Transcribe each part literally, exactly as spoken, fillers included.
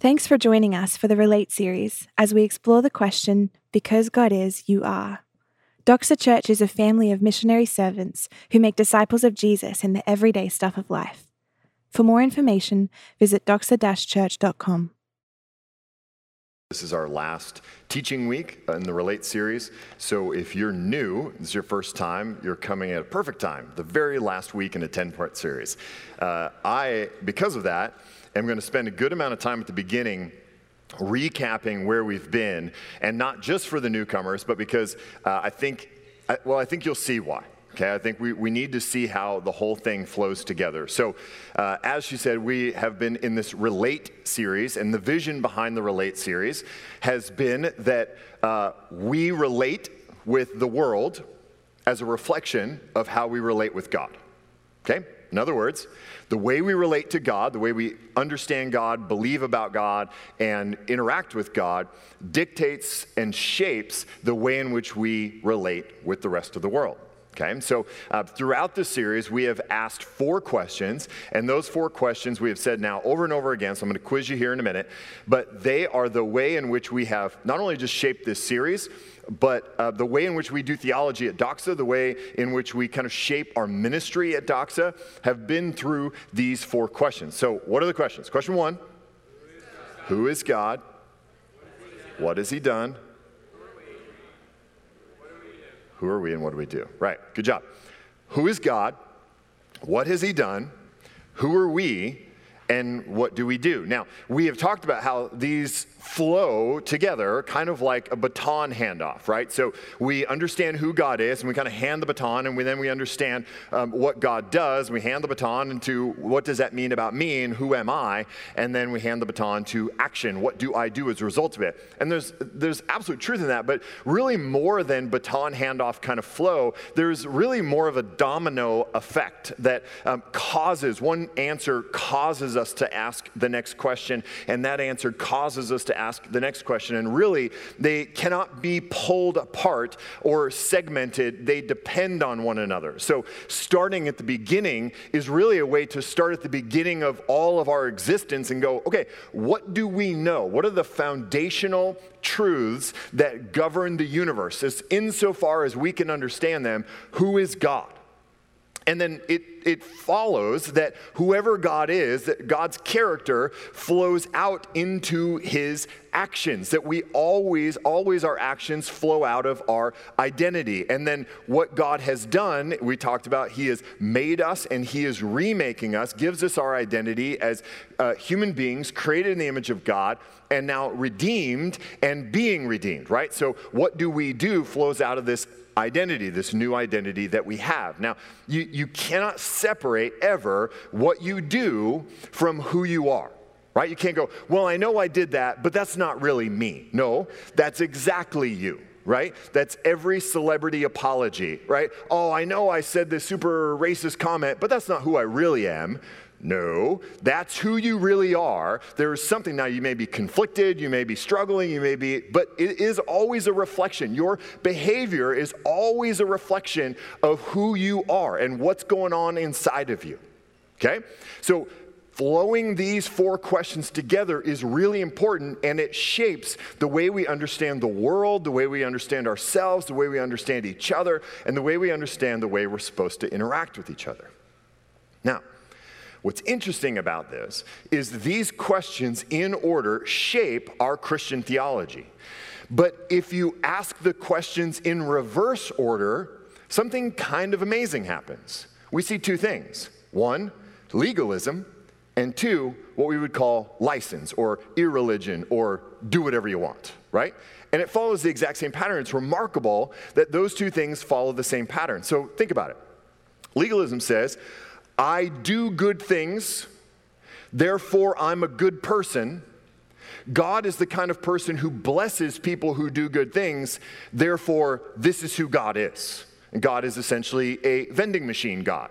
Thanks for joining us for the Relate series as we explore the question, because God is, you are. Doxa Church is a family of missionary servants who make disciples of Jesus in the everyday stuff of life. For more information, visit doxa dash church dot com. This is our last teaching week in the Relate series. So if you're new, this is your first time, you're coming at a perfect time, the very last week in a ten-part series. Uh, I, because of that, am going to spend a good amount of time at the beginning recapping where we've been, and not just for the newcomers, but because uh, I think, I, well, I think you'll see why. Okay, I think we, we need to see how the whole thing flows together. So uh, as she said, we have been in this Relate series, and the vision behind the Relate series has been that uh, we relate with the world as a reflection of how we relate with God. Okay? In other words, the way we relate to God, the way we understand God, believe about God, and interact with God dictates and shapes the way in which we relate with the rest of the world. Okay, so uh, throughout this series, we have asked four questions, and those four questions we have said now over and over again, so I'm going to quiz you here in a minute, but they are the way in which we have not only just shaped this series, but uh, the way in which we do theology at Doxa, the way in which we kind of shape our ministry at Doxa, have been through these four questions. So what are the questions? Question one, who is God? What has he done? Who are we and what do we do? Right, good job. Who is God? What has he done? Who are we and what do we do? Now, we have talked about how these flow together, kind of like a baton handoff, right? So we understand who God is and we kind of hand the baton, and we, then we understand um, what God does. We hand the baton into what does that mean about me and who am I? And then we hand the baton to action. What do I do as a result of it? And there's there's absolute truth in that, but really more than baton handoff kind of flow, there's really more of a domino effect that um, causes, one answer causes us to ask the next question, and that answer causes us to ask the next question, and really they cannot be pulled apart or segmented. They depend on one another. So starting at the beginning is really a way to start at the beginning of all of our existence and go, okay, what do we know? What are the foundational truths that govern the universe? As insofar as we can understand them, who is God? And then it, it follows that whoever God is, that God's character flows out into his actions, that we always, always our actions flow out of our identity. And then what God has done, we talked about, he has made us and he is remaking us, gives us our identity as uh, human beings created in the image of God and now redeemed and being redeemed, right? So what do we do flows out of this identity, this new identity that we have. Now, you, you cannot separate ever what you do from who you are, right? You can't go, well, I know I did that, but that's not really me. No, that's exactly you, right? That's every celebrity apology, right? Oh, I know I said this super racist comment, but that's not who I really am. No, that's who you really are. There is something. Now, you may be conflicted, you may be struggling, you may be, but it is always a reflection. Your behavior is always a reflection of who you are and what's going on inside of you, okay? So flowing these four questions together is really important, and it shapes the way we understand the world, the way we understand ourselves, the way we understand each other, and the way we understand the way we're supposed to interact with each other. Now, what's interesting about this is these questions in order shape our Christian theology. But if you ask the questions in reverse order, something kind of amazing happens. We see two things. One, legalism, and two, what we would call license or irreligion or do whatever you want, right? And it follows the exact same pattern. It's remarkable that those two things follow the same pattern. So think about it. Legalism says, I do good things, therefore I'm a good person. God is the kind of person who blesses people who do good things, therefore this is who God is. And God is essentially a vending machine God.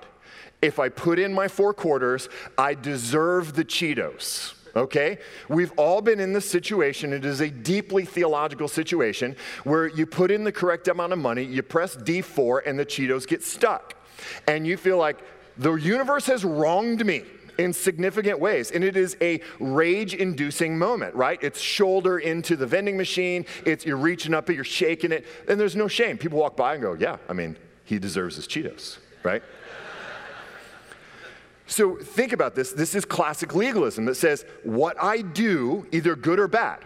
If I put in my four quarters, I deserve the Cheetos. Okay? We've all been in this situation. It is a deeply theological situation where you put in the correct amount of money, you press D four, and the Cheetos get stuck. And you feel like, the universe has wronged me, in significant ways. And it is a rage-inducing moment, right? It's shoulder into the vending machine. It's you're reaching up, you're shaking it. And there's no shame. People walk by and go, yeah, I mean, he deserves his Cheetos, right? So think about this. This is classic legalism that says what I do, either good or bad,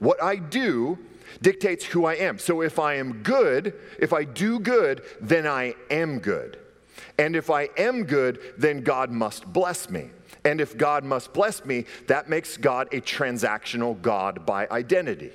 what I do dictates who I am. So if I am good, if I do good, then I am good. And if I am good, then God must bless me. And if God must bless me, that makes God a transactional God by identity.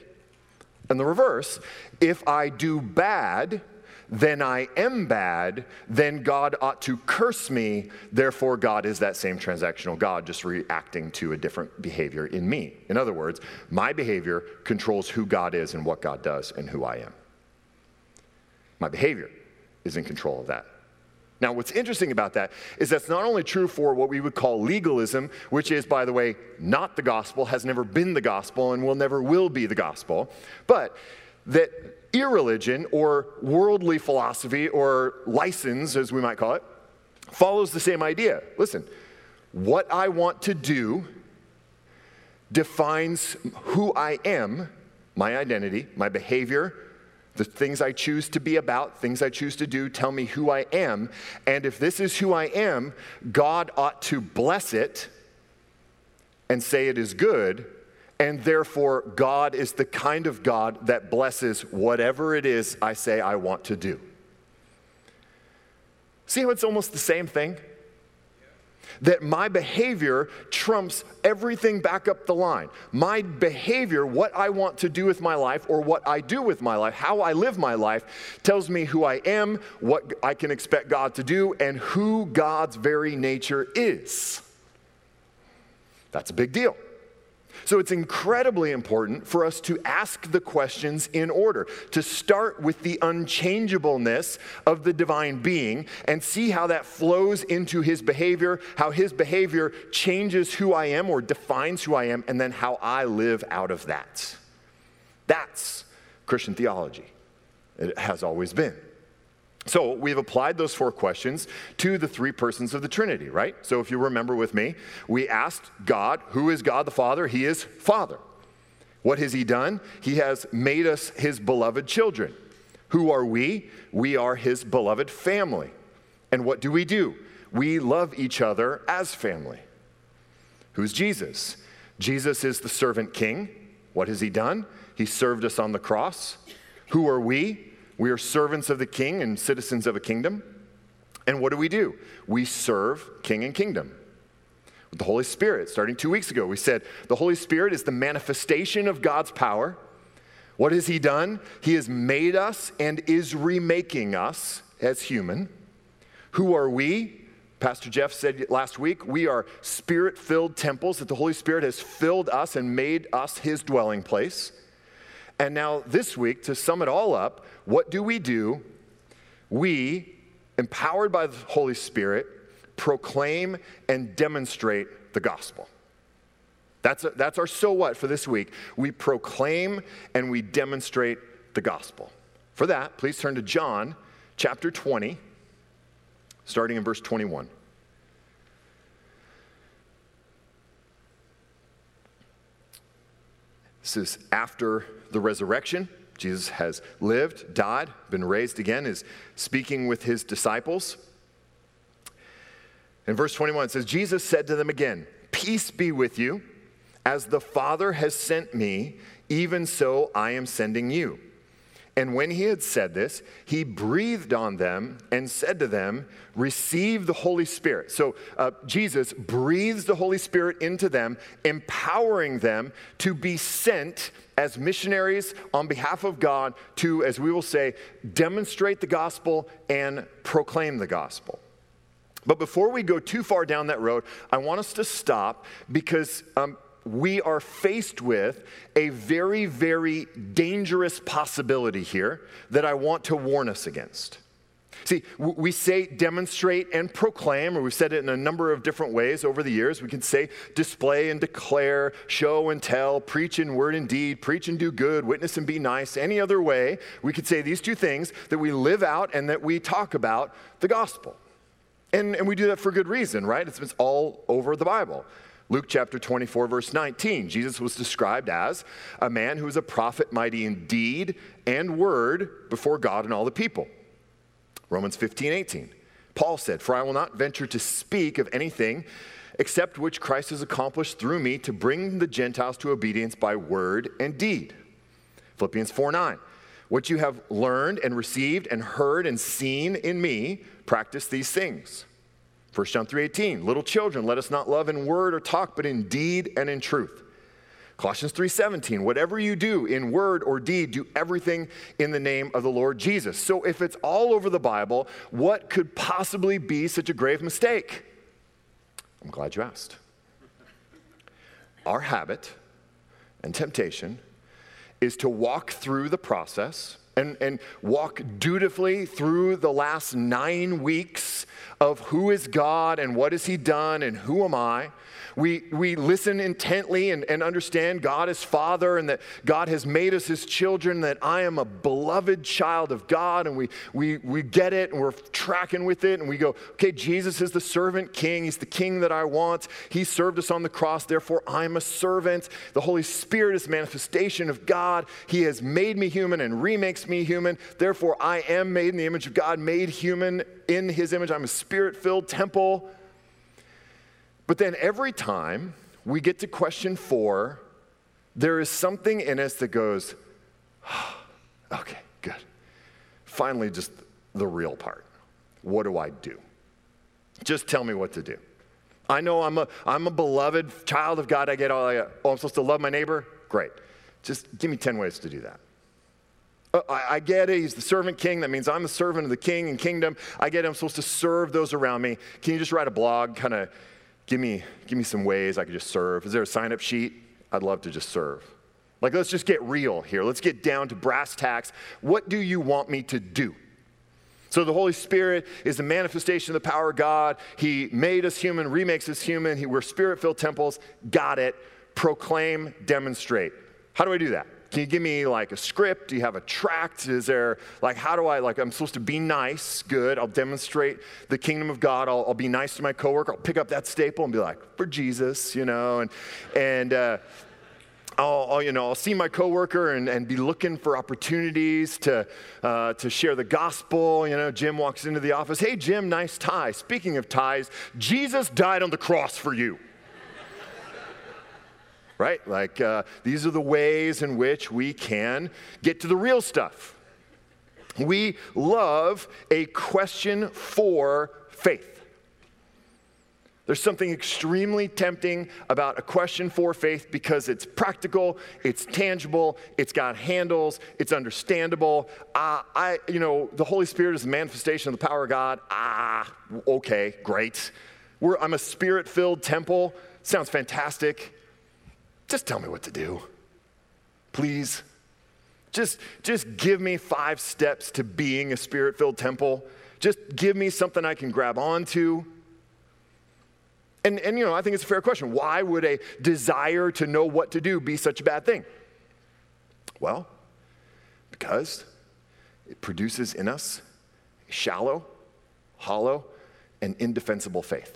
And the reverse, if I do bad, then I am bad, then God ought to curse me, therefore God is that same transactional God, just reacting to a different behavior in me. In other words, my behavior controls who God is and what God does and who I am. My behavior is in control of that. Now, what's interesting about that is that's not only true for what we would call legalism, which is, by the way, not the gospel, has never been the gospel, and will never will be the gospel, but that irreligion or worldly philosophy or license, as we might call it, follows the same idea. Listen, what I want to do defines who I am, my identity, my behavior, the things I choose to be about, things I choose to do tell me who I am. And if this is who I am, God ought to bless it and say it is good. And therefore, God is the kind of God that blesses whatever it is I say I want to do. See how it's almost the same thing? That my behavior trumps everything back up the line. My behavior, what I want to do with my life or what I do with my life, how I live my life, tells me who I am, what I can expect God to do, and who God's very nature is. That's a big deal. So it's incredibly important for us to ask the questions in order, to start with the unchangeableness of the divine being and see how that flows into his behavior, how his behavior changes who I am or defines who I am, and then how I live out of that. That's Christian theology. It has always been. So we've applied those four questions to the three persons of the Trinity, right? So if you remember with me, we asked God, who is God the Father? He is Father. What has he done? He has made us his beloved children. Who are we? We are his beloved family. And what do we do? We love each other as family. Who's Jesus? Jesus is the servant king. What has he done? He served us on the cross. Who are we? We are servants of the king and citizens of a kingdom. And what do we do? We serve king and kingdom. With the Holy Spirit, starting two weeks ago, we said the Holy Spirit is the manifestation of God's power. What has he done? He has made us and is remaking us as human. Who are we? Pastor Jeff said last week, we are spirit-filled temples that the Holy Spirit has filled us and made us his dwelling place. And now this week, to sum it all up, what do we do? We, empowered by the Holy Spirit, proclaim and demonstrate the gospel. That's, a, that's our so what for this week. We proclaim and we demonstrate the gospel. For that, please turn to John chapter twenty, starting in verse twenty-one. This is after the resurrection. Jesus has lived, died, been raised again, is speaking with his disciples. In verse twenty-one, it says, Jesus said to them again, peace be with you. As the Father has sent me, even so I am sending you. And when he had said this, he breathed on them and said to them, receive the Holy Spirit. So uh, Jesus breathes the Holy Spirit into them, empowering them to be sent as missionaries on behalf of God to, as we will say, demonstrate the gospel and proclaim the gospel. But before we go too far down that road, I want us to stop because um, we are faced with a very, very dangerous possibility here that I want to warn us against. See, we say demonstrate and proclaim, or we've said it in a number of different ways over the years. We can say display and declare, show and tell, preach in word and deed, preach and do good, witness and be nice. Any other way, we could say these two things, that we live out and that we talk about the gospel. And, and we do that for good reason, right? It's, it's all over the Bible. Luke chapter twenty-four, verse nineteen, Jesus was described as a man who is a prophet mighty in deed and word before God and all the people. Romans fifteen, eighteen, Paul said, "For I will not venture to speak of anything except which Christ has accomplished through me to bring the Gentiles to obedience by word and deed." Philippians four, nine, "What you have learned and received and heard and seen in me, practice these things." First John three, eighteen, "Little children, let us not love in word or talk, but in deed and in truth." Colossians three, seventeen, "Whatever you do in word or deed, do everything in the name of the Lord Jesus." So if it's all over the Bible, what could possibly be such a grave mistake? I'm glad you asked. Our habit and temptation is to walk through the process and, and walk dutifully through the last nine weeks of who is God and what has he done and who am I. We, we listen intently and, and understand God is Father and that God has made us his children, that I am a beloved child of God, and we, we, we get it and we're tracking with it and we go, okay, Jesus is the servant king. He's the king that I want. He served us on the cross. Therefore, I'm a servant. The Holy Spirit is manifestation of God. He has made me human and remakes me human. Therefore, I am made in the image of God, made human in his image. I'm a spirit-filled temple. But then every time we get to question four, there is something in us that goes, oh, okay, good. Finally, just the real part. What do I do? Just tell me what to do. I know I'm a, I'm a beloved child of God. I get all, I, oh, I'm supposed to love my neighbor? Great. Just give me ten ways to do that. I get it, he's the servant king. That means I'm the servant of the king and kingdom. I get it, I'm supposed to serve those around me. Can you just write a blog, kind of give me give me some ways I could just serve? Is there a sign-up sheet? I'd love to just serve. Like, let's just get real here. Let's get down to brass tacks. What do you want me to do? So the Holy Spirit is the manifestation of the power of God. He made us human, remakes us human. He, we're spirit-filled temples. Got it. Proclaim, demonstrate. How do I do that? Can you give me like a script? Do you have a tract? Is there like, how do I, like, I'm supposed to be nice. Good. I'll demonstrate the kingdom of God. I'll, I'll be nice to my coworker. I'll pick up that staple and be like, for Jesus, you know, and, and, uh, I'll, I'll, you know, I'll see my coworker and, and be looking for opportunities to uh, to share the gospel. You know, Jim walks into the office. Hey, Jim, nice tie. Speaking of ties, Jesus died on the cross for you. Right? Like, uh, these are the ways in which we can get to the real stuff. We love a question for faith. There's something extremely tempting about a question for faith because it's practical, it's tangible, it's got handles, it's understandable. Uh, I, you know, the Holy Spirit is the manifestation of the power of God. Ah, okay, great. We're, I'm a spirit-filled temple. Sounds fantastic. Just tell me what to do, please. Just, just give me five steps to being a spirit-filled temple. Just give me something I can grab onto. And, and, you know, I think it's a fair question. Why would a desire to know what to do be such a bad thing? Well, because it produces in us shallow, hollow, and indefensible faith.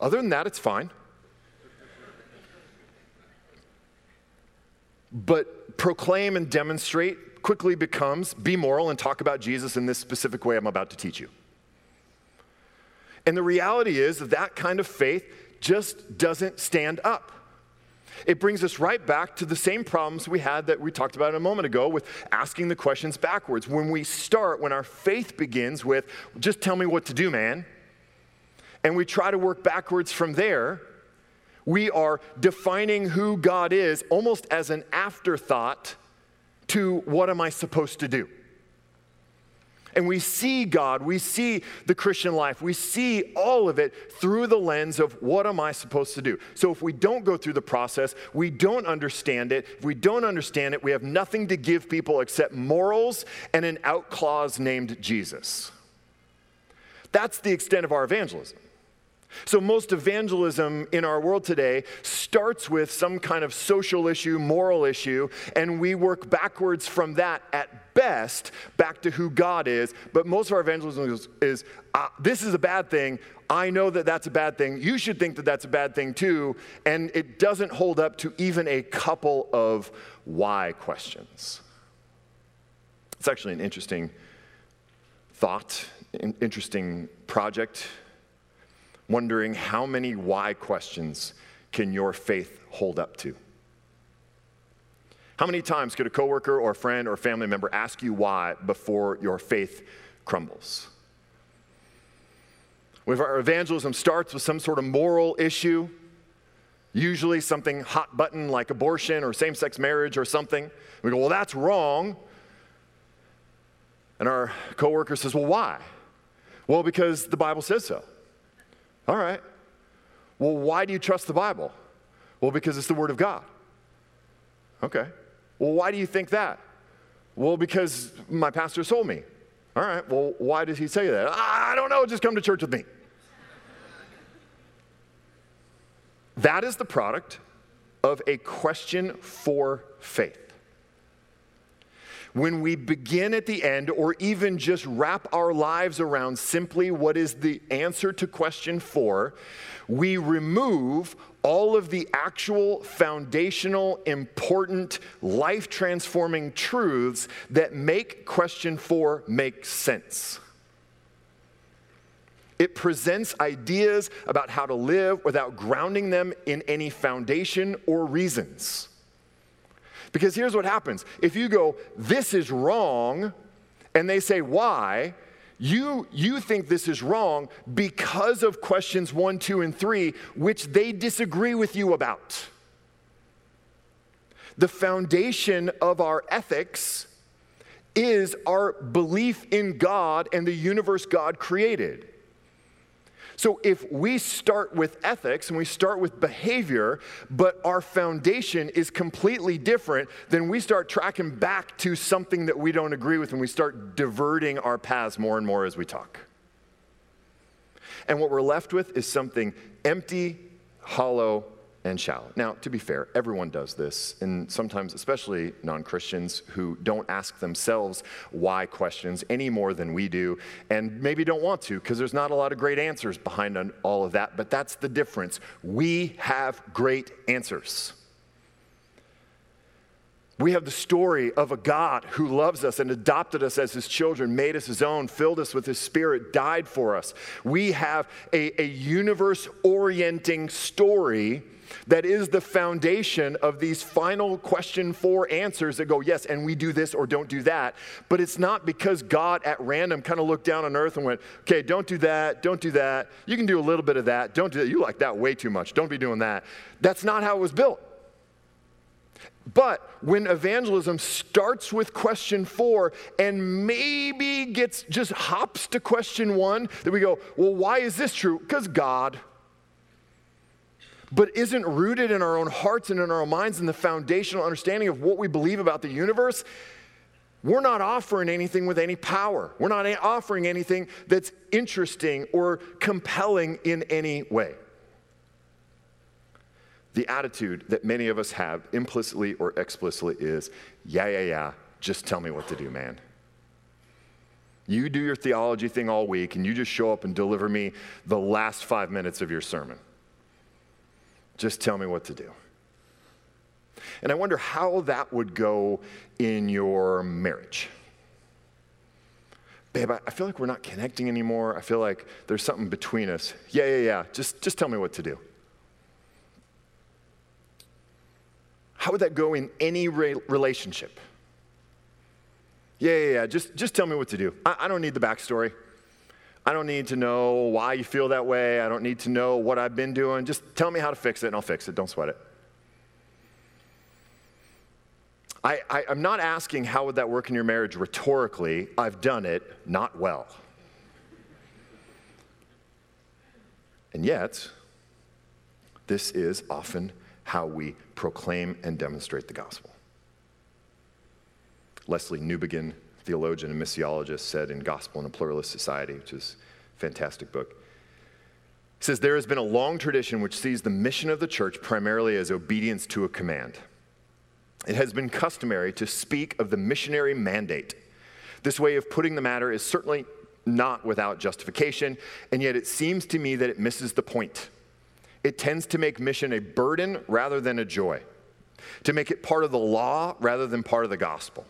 Other than that, it's fine. But proclaim and demonstrate quickly becomes be moral and talk about Jesus in this specific way I'm about to teach you. And the reality is that that kind of faith just doesn't stand up. It brings us right back to the same problems we had that we talked about a moment ago with asking the questions backwards. When we start, when our faith begins with, just tell me what to do, man, and we try to work backwards from there, we are defining who God is almost as an afterthought to what am I supposed to do? And we see God, we see the Christian life, we see all of it through the lens of what am I supposed to do? So if we don't go through the process, we don't understand it. If we don't understand it, we have nothing to give people except morals and an out clause named Jesus. That's the extent of our evangelism. So most evangelism in our world today starts with some kind of social issue, moral issue, and we work backwards from that at best. best back to who God is. But most of our evangelism is, is uh, this is a bad thing. I know that that's a bad thing. You should think that that's a bad thing too. And it doesn't hold up to even a couple of why questions. It's actually an interesting thought, an interesting project, wondering how many why questions can your faith hold up to? How many times could a coworker or friend or family member ask you why before your faith crumbles? If our evangelism starts with some sort of moral issue, usually something hot button like abortion or same-sex marriage or something, we go, well, that's wrong. And our coworker says, well, why? Well, because the Bible says so. All right. Well, why do you trust the Bible? Well, because it's the Word of God. Okay. Well, why do you think that? Well, because my pastor told me. All right. Well, why did he say that? I don't know. Just come to church with me. That is the product of a question for faith. When we begin at the end, or even just wrap our lives around simply what is the answer to question four, we remove all of the actual foundational, important, life-transforming truths that make question four make sense. It presents ideas about how to live without grounding them in any foundation or reasons. Because here's what happens. If you go, this is wrong, and they say, why? You, you think this is wrong because of questions one, two, and three, which they disagree with you about. The foundation of our ethics is our belief in God and the universe God created. So if we start with ethics and we start with behavior, but our foundation is completely different, then we start tracking back to something that we don't agree with, and we start diverting our paths more and more as we talk. And what we're left with is something empty, hollow, and shallow. Now, to be fair, everyone does this, and sometimes, especially non-Christians who don't ask themselves why questions any more than we do, and maybe don't want to because there's not a lot of great answers behind all of that, but that's the difference. We have great answers. We have the story of a God who loves us and adopted us as his children, made us his own, filled us with his spirit, died for us. We have a, a universe-orienting story that is the foundation of these final question four answers that go, yes, and we do this or don't do that. But it's not because God at random kind of looked down on earth and went, okay, don't do that, don't do that. You can do a little bit of that. Don't do that. You like that way too much. Don't be doing that. That's not how it was built. But when evangelism starts with question four and maybe gets just hops to question one, that we go, well, why is this true? Because God. But isn't rooted in our own hearts and in our own minds and the foundational understanding of what we believe about the universe, we're not offering anything with any power. We're not offering anything that's interesting or compelling in any way. The attitude that many of us have, implicitly or explicitly, is, yeah, yeah, yeah, just tell me what to do, man. You do your theology thing all week, and you just show up and deliver me the last five minutes of your sermon. Just tell me what to do. And I wonder how that would go in your marriage. Babe, I feel like we're not connecting anymore. I feel like there's something between us. Yeah, yeah, yeah, just, just tell me what to do. How would that go in any relationship? Yeah, yeah, yeah, just, just tell me what to do. I, I don't need the backstory. I don't need to know why you feel that way. I don't need to know what I've been doing. Just tell me how to fix it, and I'll fix it. Don't sweat it. I, I, I'm not asking how would that work in your marriage rhetorically. I've done it, not well. And yet, this is often how we proclaim and demonstrate the gospel. Leslie Newbigin, theologian and missiologist, said in Gospel in a Pluralist Society, which is a fantastic book, says, there has been a long tradition which sees the mission of the church primarily as obedience to a command. It has been customary to speak of the missionary mandate This way of putting the matter is certainly not without justification, and yet it seems to me that it misses the point. It tends to make mission a burden rather than a joy, to make it part of the law rather than part of the gospel.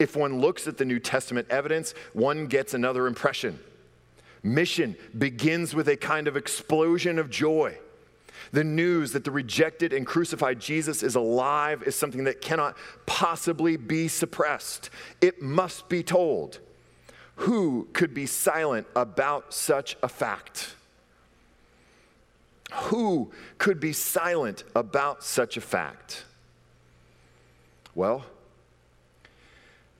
If one looks at the New Testament evidence, one gets another impression. Mission begins with a kind of explosion of joy. The news that the rejected and crucified Jesus is alive is something that cannot possibly be suppressed. It must be told. Who could be silent about such a fact? Who could be silent about such a fact? Well,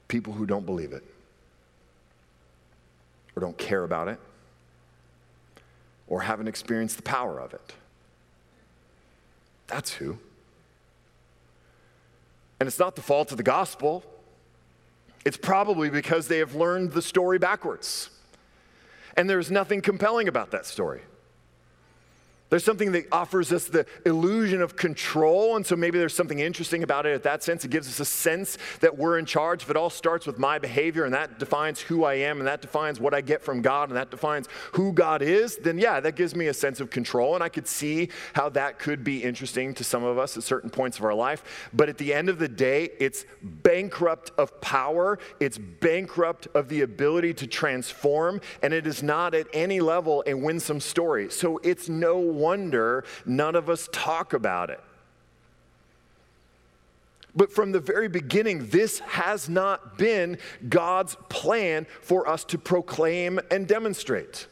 people who don't believe it, or don't care about it, or haven't experienced the power of it. That's who. And it's not the fault of the gospel. It's probably because they have learned the story backwards. And there's nothing compelling about that story. There's something that offers us the illusion of control, and so maybe there's something interesting about it at that sense. It gives us a sense that we're in charge. If it all starts with my behavior, and that defines who I am, and that defines what I get from God, and that defines who God is, then yeah, that gives me a sense of control, and I could see how that could be interesting to some of us at certain points of our life. But at the end of the day, it's bankrupt of power, it's bankrupt of the ability to transform, and it is not at any level a winsome story. So it's no wonder none of us talk about it. But from the very beginning, this has not been God's plan for us to proclaim and demonstrate.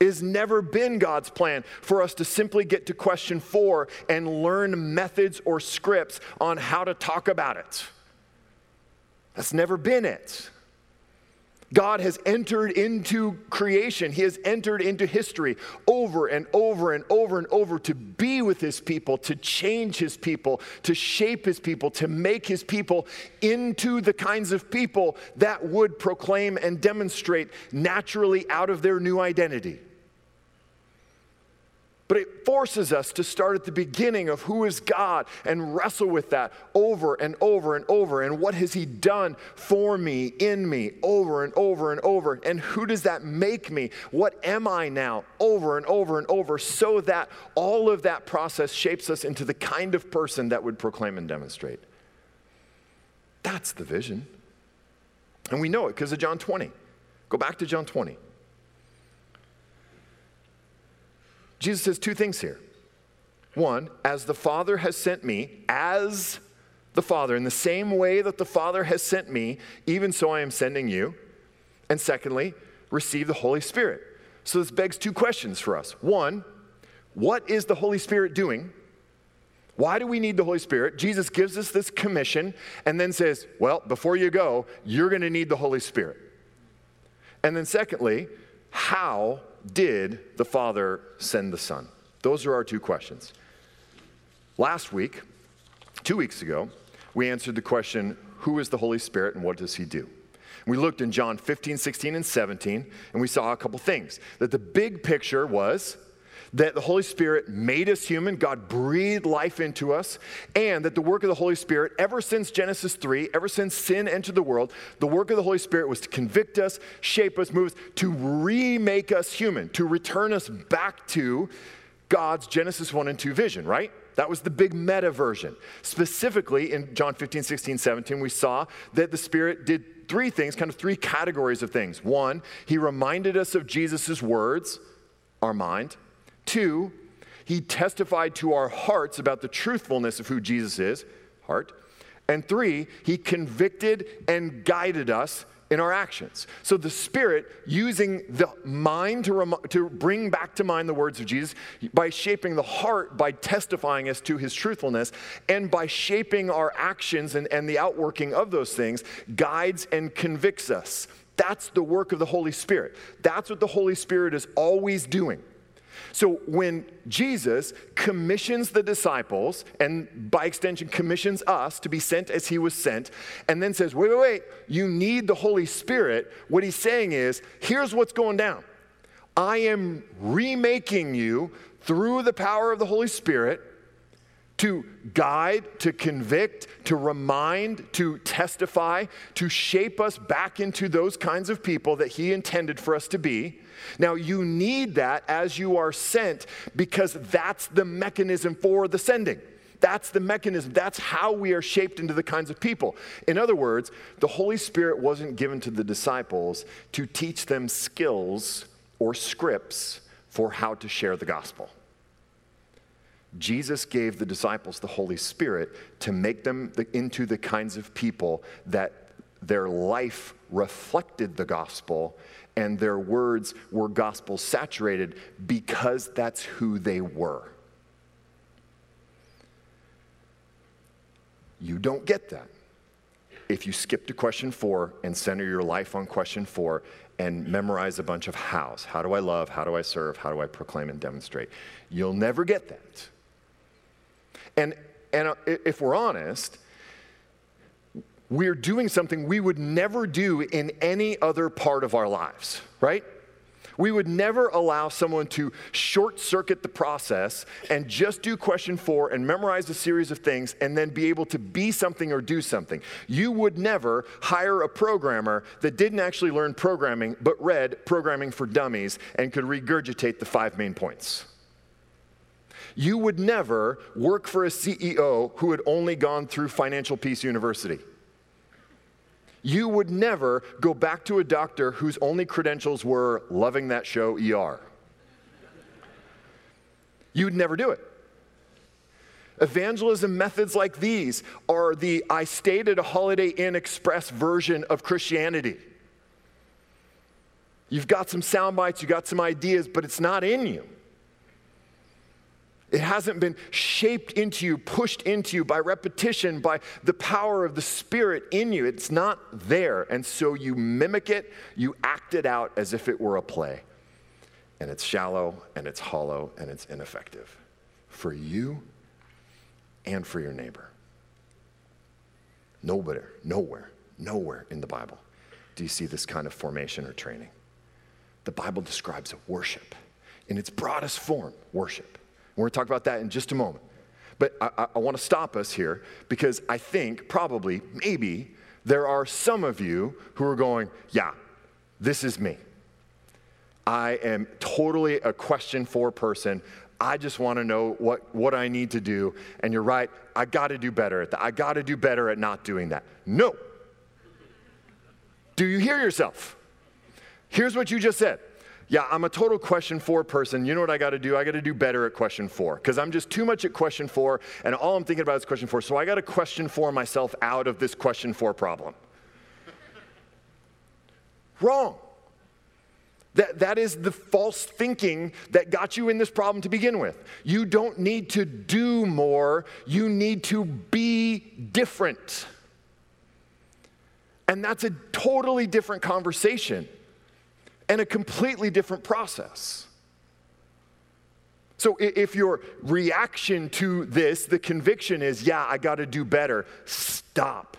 It has never been God's plan for us to simply get to question four and learn methods or scripts on how to talk about it. That's never been it. God has entered into creation. He has entered into history over and over and over and over to be with his people, to change his people, to shape his people, to make his people into the kinds of people that would proclaim and demonstrate naturally out of their new identity. But it forces us to start at the beginning of who is God and wrestle with that over and over and over. And what has he done for me, in me, over and over and over? And who does that make me? What am I now? Over and over and over, so that all of that process shapes us into the kind of person that would proclaim and demonstrate. That's the vision. And we know it because of John twenty. Go back to John twenty. Jesus says two things here. One, as the Father has sent me, as the Father, in the same way that the Father has sent me, even so I am sending you. And secondly, receive the Holy Spirit. So this begs two questions for us. One, what is the Holy Spirit doing? Why do we need the Holy Spirit? Jesus gives us this commission and then says, well, before you go, you're going to need the Holy Spirit. And then secondly, how did the Father send the Son? Those are our two questions. Last week, two weeks ago, we answered the question, who is the Holy Spirit and what does he do? We looked in John fifteen, sixteen, and seventeen, and we saw a couple things. That the big picture was that the Holy Spirit made us human, God breathed life into us, and that the work of the Holy Spirit, ever since Genesis three, ever since sin entered the world, the work of the Holy Spirit was to convict us, shape us, move us, to remake us human, to return us back to God's Genesis one and two vision, right? That was the big meta version. Specifically, in John fifteen, sixteen, seventeen, we saw that the Spirit did three things, kind of three categories of things. One, he reminded us of Jesus' words, our mind. Two, he testified to our hearts about the truthfulness of who Jesus is, heart. And three, he convicted and guided us in our actions. So the Spirit, using the mind to rem- to bring back to mind the words of Jesus, by shaping the heart, by testifying us to his truthfulness, and by shaping our actions and, and the outworking of those things, guides and convicts us. That's the work of the Holy Spirit. That's what the Holy Spirit is always doing. So when Jesus commissions the disciples, and by extension commissions us to be sent as he was sent, and then says, wait, wait, wait, you need the Holy Spirit, what he's saying is, here's what's going down. I am remaking you through the power of the Holy Spirit to guide, to convict, to remind, to testify, to shape us back into those kinds of people that he intended for us to be. Now, you need that as you are sent, because that's the mechanism for the sending. That's the mechanism. That's how we are shaped into the kinds of people. In other words, the Holy Spirit wasn't given to the disciples to teach them skills or scripts for how to share the gospel. Jesus gave the disciples the Holy Spirit to make them the, into the kinds of people that their life reflected the gospel and their words were gospel saturated, because that's who they were. You don't get that if you skip to question four and center your life on question four and memorize a bunch of hows. How do I love? How do I serve? How do I proclaim and demonstrate? You'll never get that. And and if we're honest, we're doing something we would never do in any other part of our lives, right? We would never allow someone to short-circuit the process and just do question four and memorize a series of things and then be able to be something or do something. You would never hire a programmer that didn't actually learn programming but read Programming for Dummies and could regurgitate the five main points. You would never work for a C E O who had only gone through Financial Peace University. You would never go back to a doctor whose only credentials were loving that show E R. You'd never do it. Evangelism methods like these are the I stayed at a Holiday Inn Express version of Christianity. You've got some sound bites, you've got some ideas, but it's not in you. It hasn't been shaped into you, pushed into you by repetition, by the power of the Spirit in you. It's not there. And so you mimic it, you act it out as if it were a play. And it's shallow, and it's hollow, and it's ineffective for you and for your neighbor. Nobody, nowhere, nowhere in the Bible do you see this kind of formation or training. The Bible describes worship in its broadest form, worship. We're going to talk about that in just a moment. But I, I, I want to stop us here, because I think probably, maybe, there are some of you who are going, yeah, this is me. I am totally a question for person. I just want to know what, what I need to do. And you're right, I got to do better at that. I got to do better at not doing that. No. Do you hear yourself? Here's what you just said. Yeah, I'm a total question four person. You know what I got to do? I got to do better at question four, because I'm just too much at question four, and all I'm thinking about is question four. So I got to question four myself out of this question four problem. Wrong. That, that is the false thinking that got you in this problem to begin with. You don't need to do more. You need to be different. And that's a totally different conversation. And a completely different process. So if your reaction to this, the conviction is, yeah, I got to do better, stop,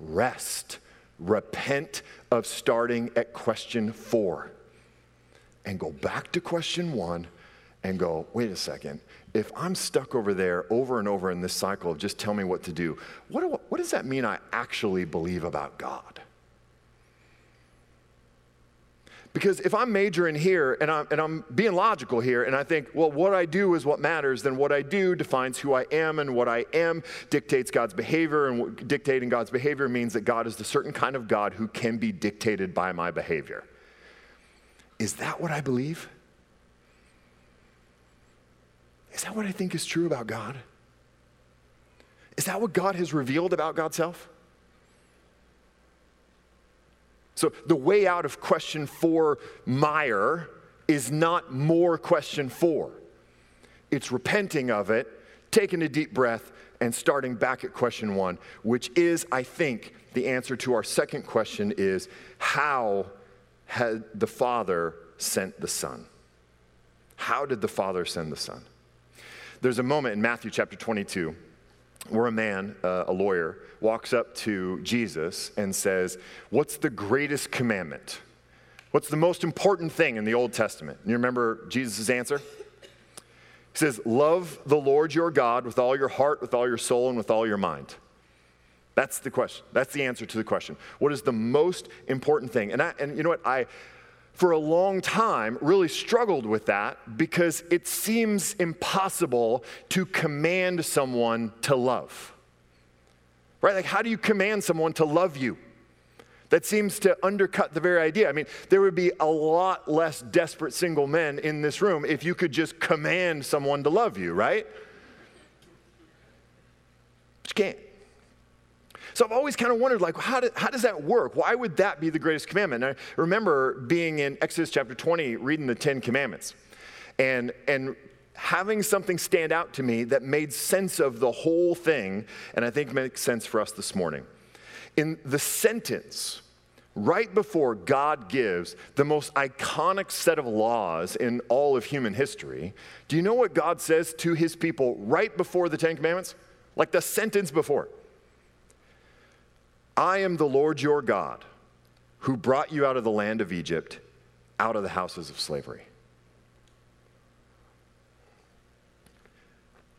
rest, repent of starting at question four, and go back to question one and go, wait a second, if I'm stuck over there over and over in this cycle of just tell me what to do, what, do, what does that mean I actually believe about God? Because if I'm majoring here, and I'm, and I'm being logical here, and I think, well, what I do is what matters, then what I do defines who I am, and what I am dictates God's behavior, and what, dictating God's behavior means that God is the certain kind of God who can be dictated by my behavior. Is that what I believe? Is that what I think is true about God? Is that what God has revealed about God's self? So the way out of question four mire is not more question four. It's repenting of it, taking a deep breath, and starting back at question one, which is, I think, the answer to our second question is, how had the Father sent the Son? How did the Father send the Son? There's a moment in Matthew chapter twenty-two where a man, uh, a lawyer, walks up to Jesus and says, what's the greatest commandment? What's the most important thing in the Old Testament? And you remember Jesus' answer? He He says, love the Lord your God with all your heart, with all your soul, and with all your mind. That's the question. That's the answer to the question. What is the most important thing? And I, and you know what? I, for a long time, really struggled with that because it seems impossible to command someone to love. Right? Like, how do you command someone to love you? That seems to undercut the very idea. I mean, there would be a lot less desperate single men in this room if you could just command someone to love you, right? But you can't. So I've always kind of wondered, like, how, do, how does that work? Why would that be the greatest commandment? And I remember being in Exodus chapter twenty, reading the Ten Commandments, and and having something stand out to me that made sense of the whole thing, and I think makes sense for us this morning. In the sentence right before God gives the most iconic set of laws in all of human history, do you know what God says to his people right before the Ten Commandments? Like the sentence before. I am the Lord your God who brought you out of the land of Egypt, out of the houses of slavery.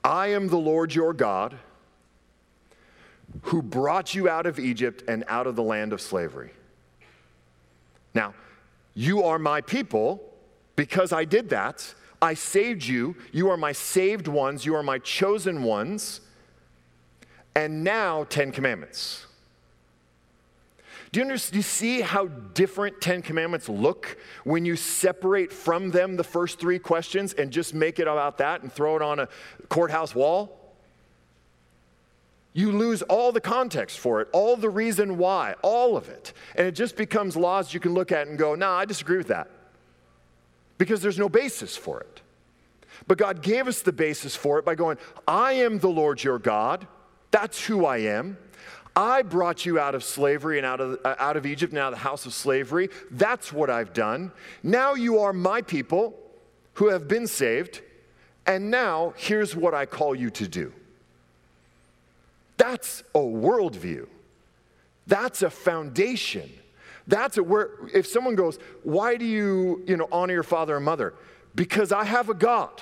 I am the Lord your God who brought you out of Egypt and out of the land of slavery. Now, you are my people because I did that. I saved you. You are my saved ones. You are my chosen ones. And now, Ten Commandments. Do you, understand, do you see how different Ten Commandments look when you separate from them the first three questions and just make it about that and throw it on a courthouse wall? You lose all the context for it, all the reason why, all of it. And it just becomes laws you can look at and go, nah, I disagree with that. Because there's no basis for it. But God gave us the basis for it by going, I am the Lord your God. That's who I am. I brought you out of slavery and out of, uh, out of Egypt and out of the house of slavery. That's what I've done. Now you are my people who have been saved. And now here's what I call you to do. That's a worldview. That's a foundation. That's a where if someone goes, why do you, you know, honor your father and mother? Because I have a God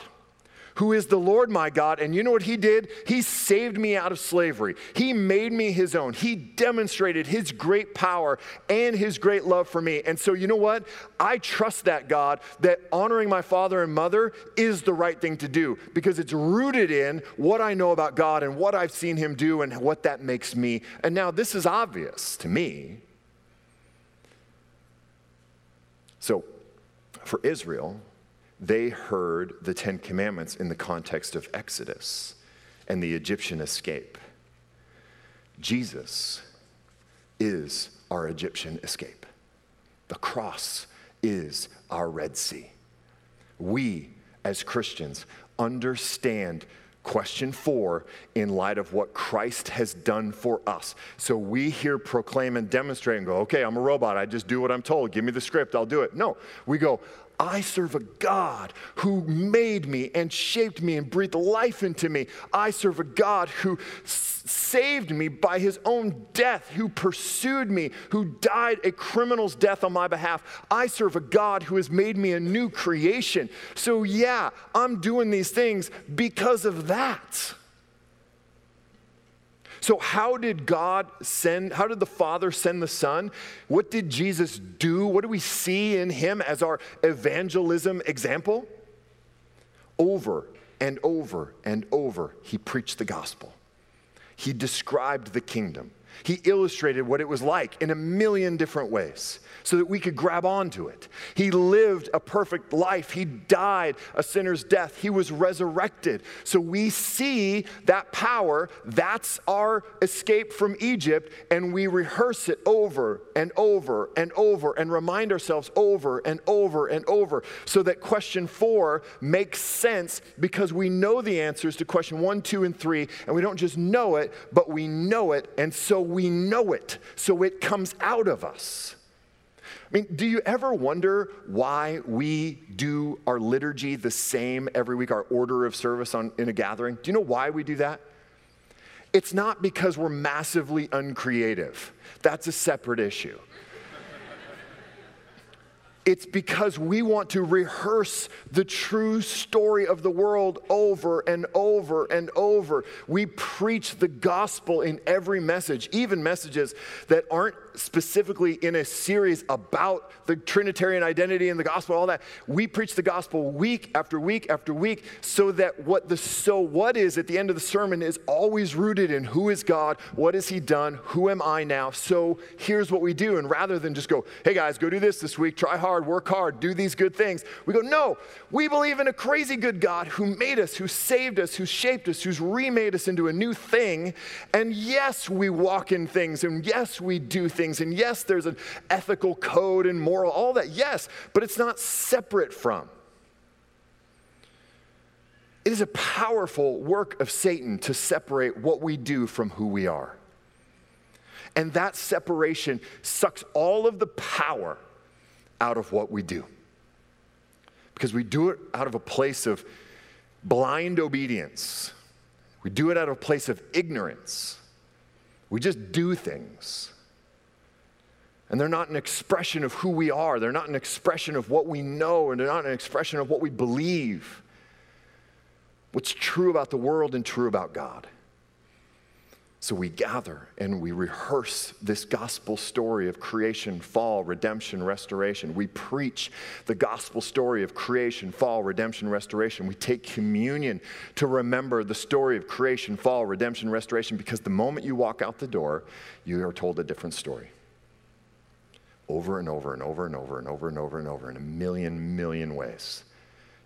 who is the Lord my God, and you know what he did? He saved me out of slavery. He made me his own. He demonstrated his great power and his great love for me. And so you know what? I trust that God, that honoring my father and mother is the right thing to do because it's rooted in what I know about God and what I've seen him do and what that makes me. And now this is obvious to me. So for Israel, they heard the Ten Commandments in the context of Exodus and the Egyptian escape. Jesus is our Egyptian escape. The cross is our Red Sea. We, as Christians, understand question four in light of what Christ has done for us. So we here proclaim and demonstrate and go, okay, I'm a robot. I just do what I'm told. Give me the script. I'll do it. No, we go, I serve a God who made me and shaped me and breathed life into me. I serve a God who s- saved me by his own death, who pursued me, who died a criminal's death on my behalf. I serve a God who has made me a new creation. So yeah, I'm doing these things because of that. So how did God send, how did the Father send the Son? What did Jesus do? What do we see in him as our evangelism example? Over and over and over, he preached the gospel. He described the kingdom. He illustrated what it was like in a million different ways so that we could grab onto it. He lived a perfect life. He died a sinner's death. He was resurrected. So we see that power. That's our escape from Egypt, and we rehearse it over and over and over and remind ourselves over and over and over so that question four makes sense because we know the answers to question one, two, and three, and we don't just know it, but we know it, and so we know it, so it comes out of us. I mean, do you ever wonder why we do our liturgy the same every week, our order of service on, in a gathering? Do you know why we do that? It's not because we're massively uncreative. That's a separate issue. It's because we want to rehearse the true story of the world over and over and over. We preach the gospel in every message, even messages that aren't specifically in a series about the Trinitarian identity and the gospel, all that. We preach the gospel week after week after week so that what the so what is at the end of the sermon is always rooted in who is God, what has he done, who am I now. So here's what we do. And rather than just go, hey guys, go do this this week, try hard, work hard, do these good things. We go, no, we believe in a crazy good God who made us, who saved us, who shaped us, who's remade us into a new thing. And yes, we walk in things, and yes, we do things, and yes, there's an ethical code and moral, all that, yes, but it's not separate from. It is a powerful work of Satan to separate what we do from who we are. And that separation sucks all of the power out of what we do, because we do it out of a place of blind obedience. We do it out of a place of ignorance. We just do things, and they're not an expression of who we are. They're not an expression of what we know, and they're not an expression of what we believe, what's true about the world and true about God. So we gather and we rehearse this gospel story of creation, fall, redemption, restoration. We preach the gospel story of creation, fall, redemption, restoration. We take communion to remember the story of creation, fall, redemption, restoration, because the moment you walk out the door, you are told a different story. Over and over and over and over and over and over and over in a million, million ways.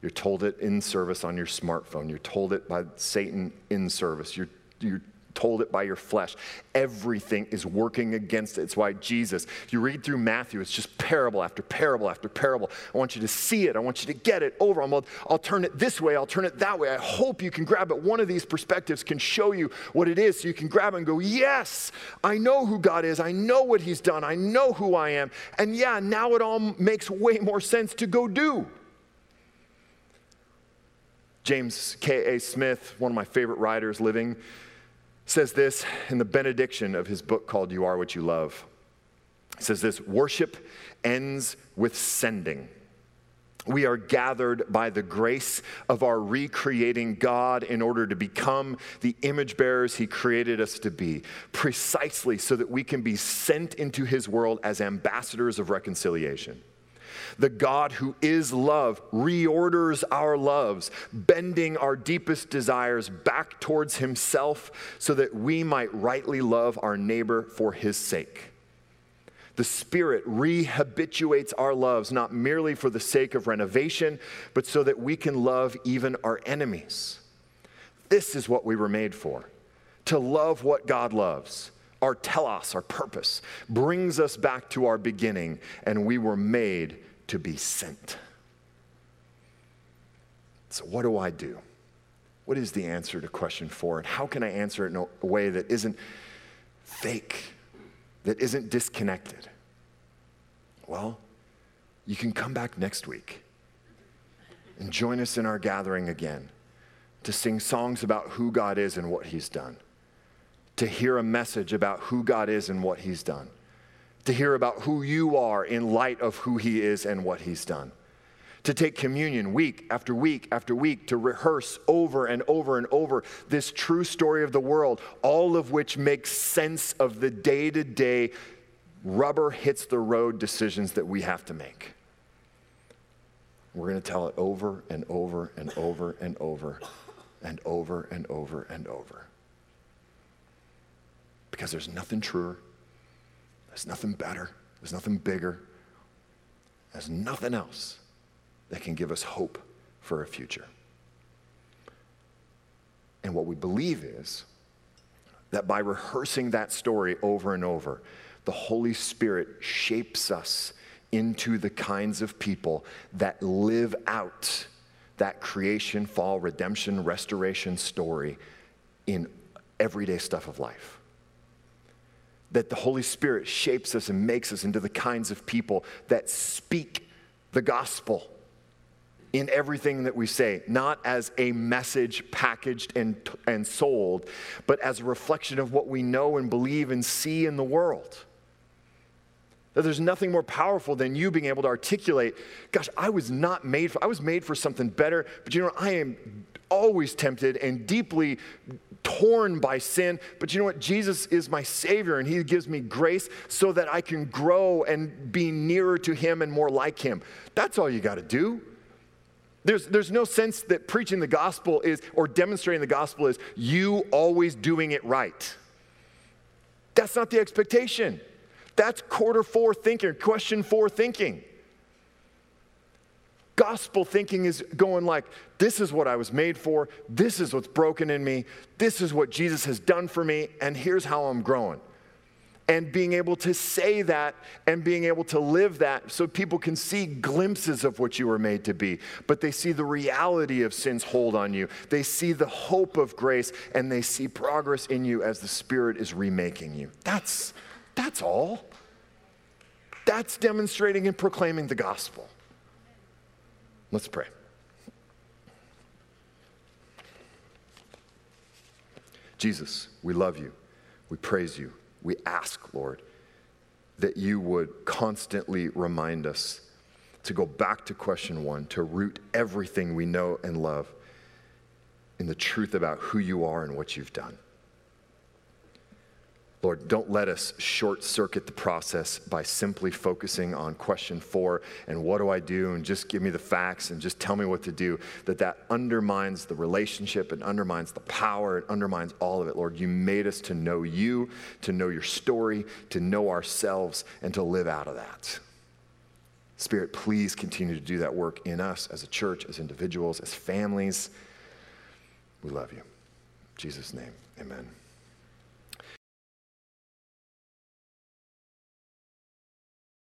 You're told it in service on your smartphone. You're told it by Satan in service. You're, you're told it by your flesh. Everything is working against it. It's why Jesus, if you read through Matthew, it's just parable after parable after parable. I want you to see it. I want you to get it over. I'll, I'll turn it this way. I'll turn it that way. I hope you can grab it. One of these perspectives can show you what it is so you can grab it and go, yes, I know who God is. I know what he's done. I know who I am. And yeah, now it all makes way more sense to go do. James K A. Smith, one of my favorite writers living, says this in the benediction of his book called You Are What You Love. It says this: worship ends with sending. We are gathered by the grace of our recreating God in order to become the image bearers he created us to be, precisely so that we can be sent into his world as ambassadors of reconciliation. The God who is love reorders our loves, bending our deepest desires back towards himself so that we might rightly love our neighbor for his sake. The Spirit rehabituates our loves not merely for the sake of renovation, but so that we can love even our enemies. This is what we were made for, to love what God loves. Our telos, our purpose, brings us back to our beginning, and we were made to be sent. So what do I do? What is the answer to question four? And how can I answer it in a way that isn't fake, that isn't disconnected? Well, you can come back next week and join us in our gathering again to sing songs about who God is and what he's done, to hear a message about who God is and what he's done, to hear about who you are in light of who he is and what he's done, to take communion week after week after week, to rehearse over and over and over this true story of the world, all of which makes sense of the day-to-day rubber hits the road decisions that we have to make. We're going to tell it over and over and over and over and over and over and over. Because there's nothing truer, there's nothing better, there's nothing bigger, there's nothing else that can give us hope for a future. And what we believe is that by rehearsing that story over and over, the Holy Spirit shapes us into the kinds of people that live out that creation, fall, redemption, restoration story in everyday stuff of life. That the Holy Spirit shapes us and makes us into the kinds of people that speak the gospel in everything that we say, not as a message packaged and, and sold, but as a reflection of what we know and believe and see in the world. That there's nothing more powerful than you being able to articulate, gosh, I was not made for, I was made for something better, but you know what, I am always tempted and deeply torn by sin, but you know what, Jesus is my Savior and He gives me grace so that I can grow and be nearer to Him and more like Him. That's all you got to do. There's, there's no sense that preaching the gospel is, or demonstrating the gospel is, you always doing it right. That's not the expectation. That's quarter four thinking, question four thinking. Gospel thinking is going like, this is what I was made for, this is what's broken in me, this is what Jesus has done for me, and here's how I'm growing. And being able to say that and being able to live that so people can see glimpses of what you were made to be, but they see the reality of sin's hold on you. They see the hope of grace, and they see progress in you as the Spirit is remaking you. That's, that's all. That's demonstrating and proclaiming the gospel. Let's pray. Jesus, we love you. We praise you. We ask, Lord, that you would constantly remind us to go back to question one, to root everything we know and love in the truth about who you are and what you've done. Lord, don't let us short-circuit the process by simply focusing on question four and what do I do and just give me the facts and just tell me what to do, that that undermines the relationship and undermines the power, it undermines all of it. Lord, you made us to know you, to know your story, to know ourselves, and to live out of that. Spirit, please continue to do that work in us as a church, as individuals, as families. We love you. In Jesus' name, amen.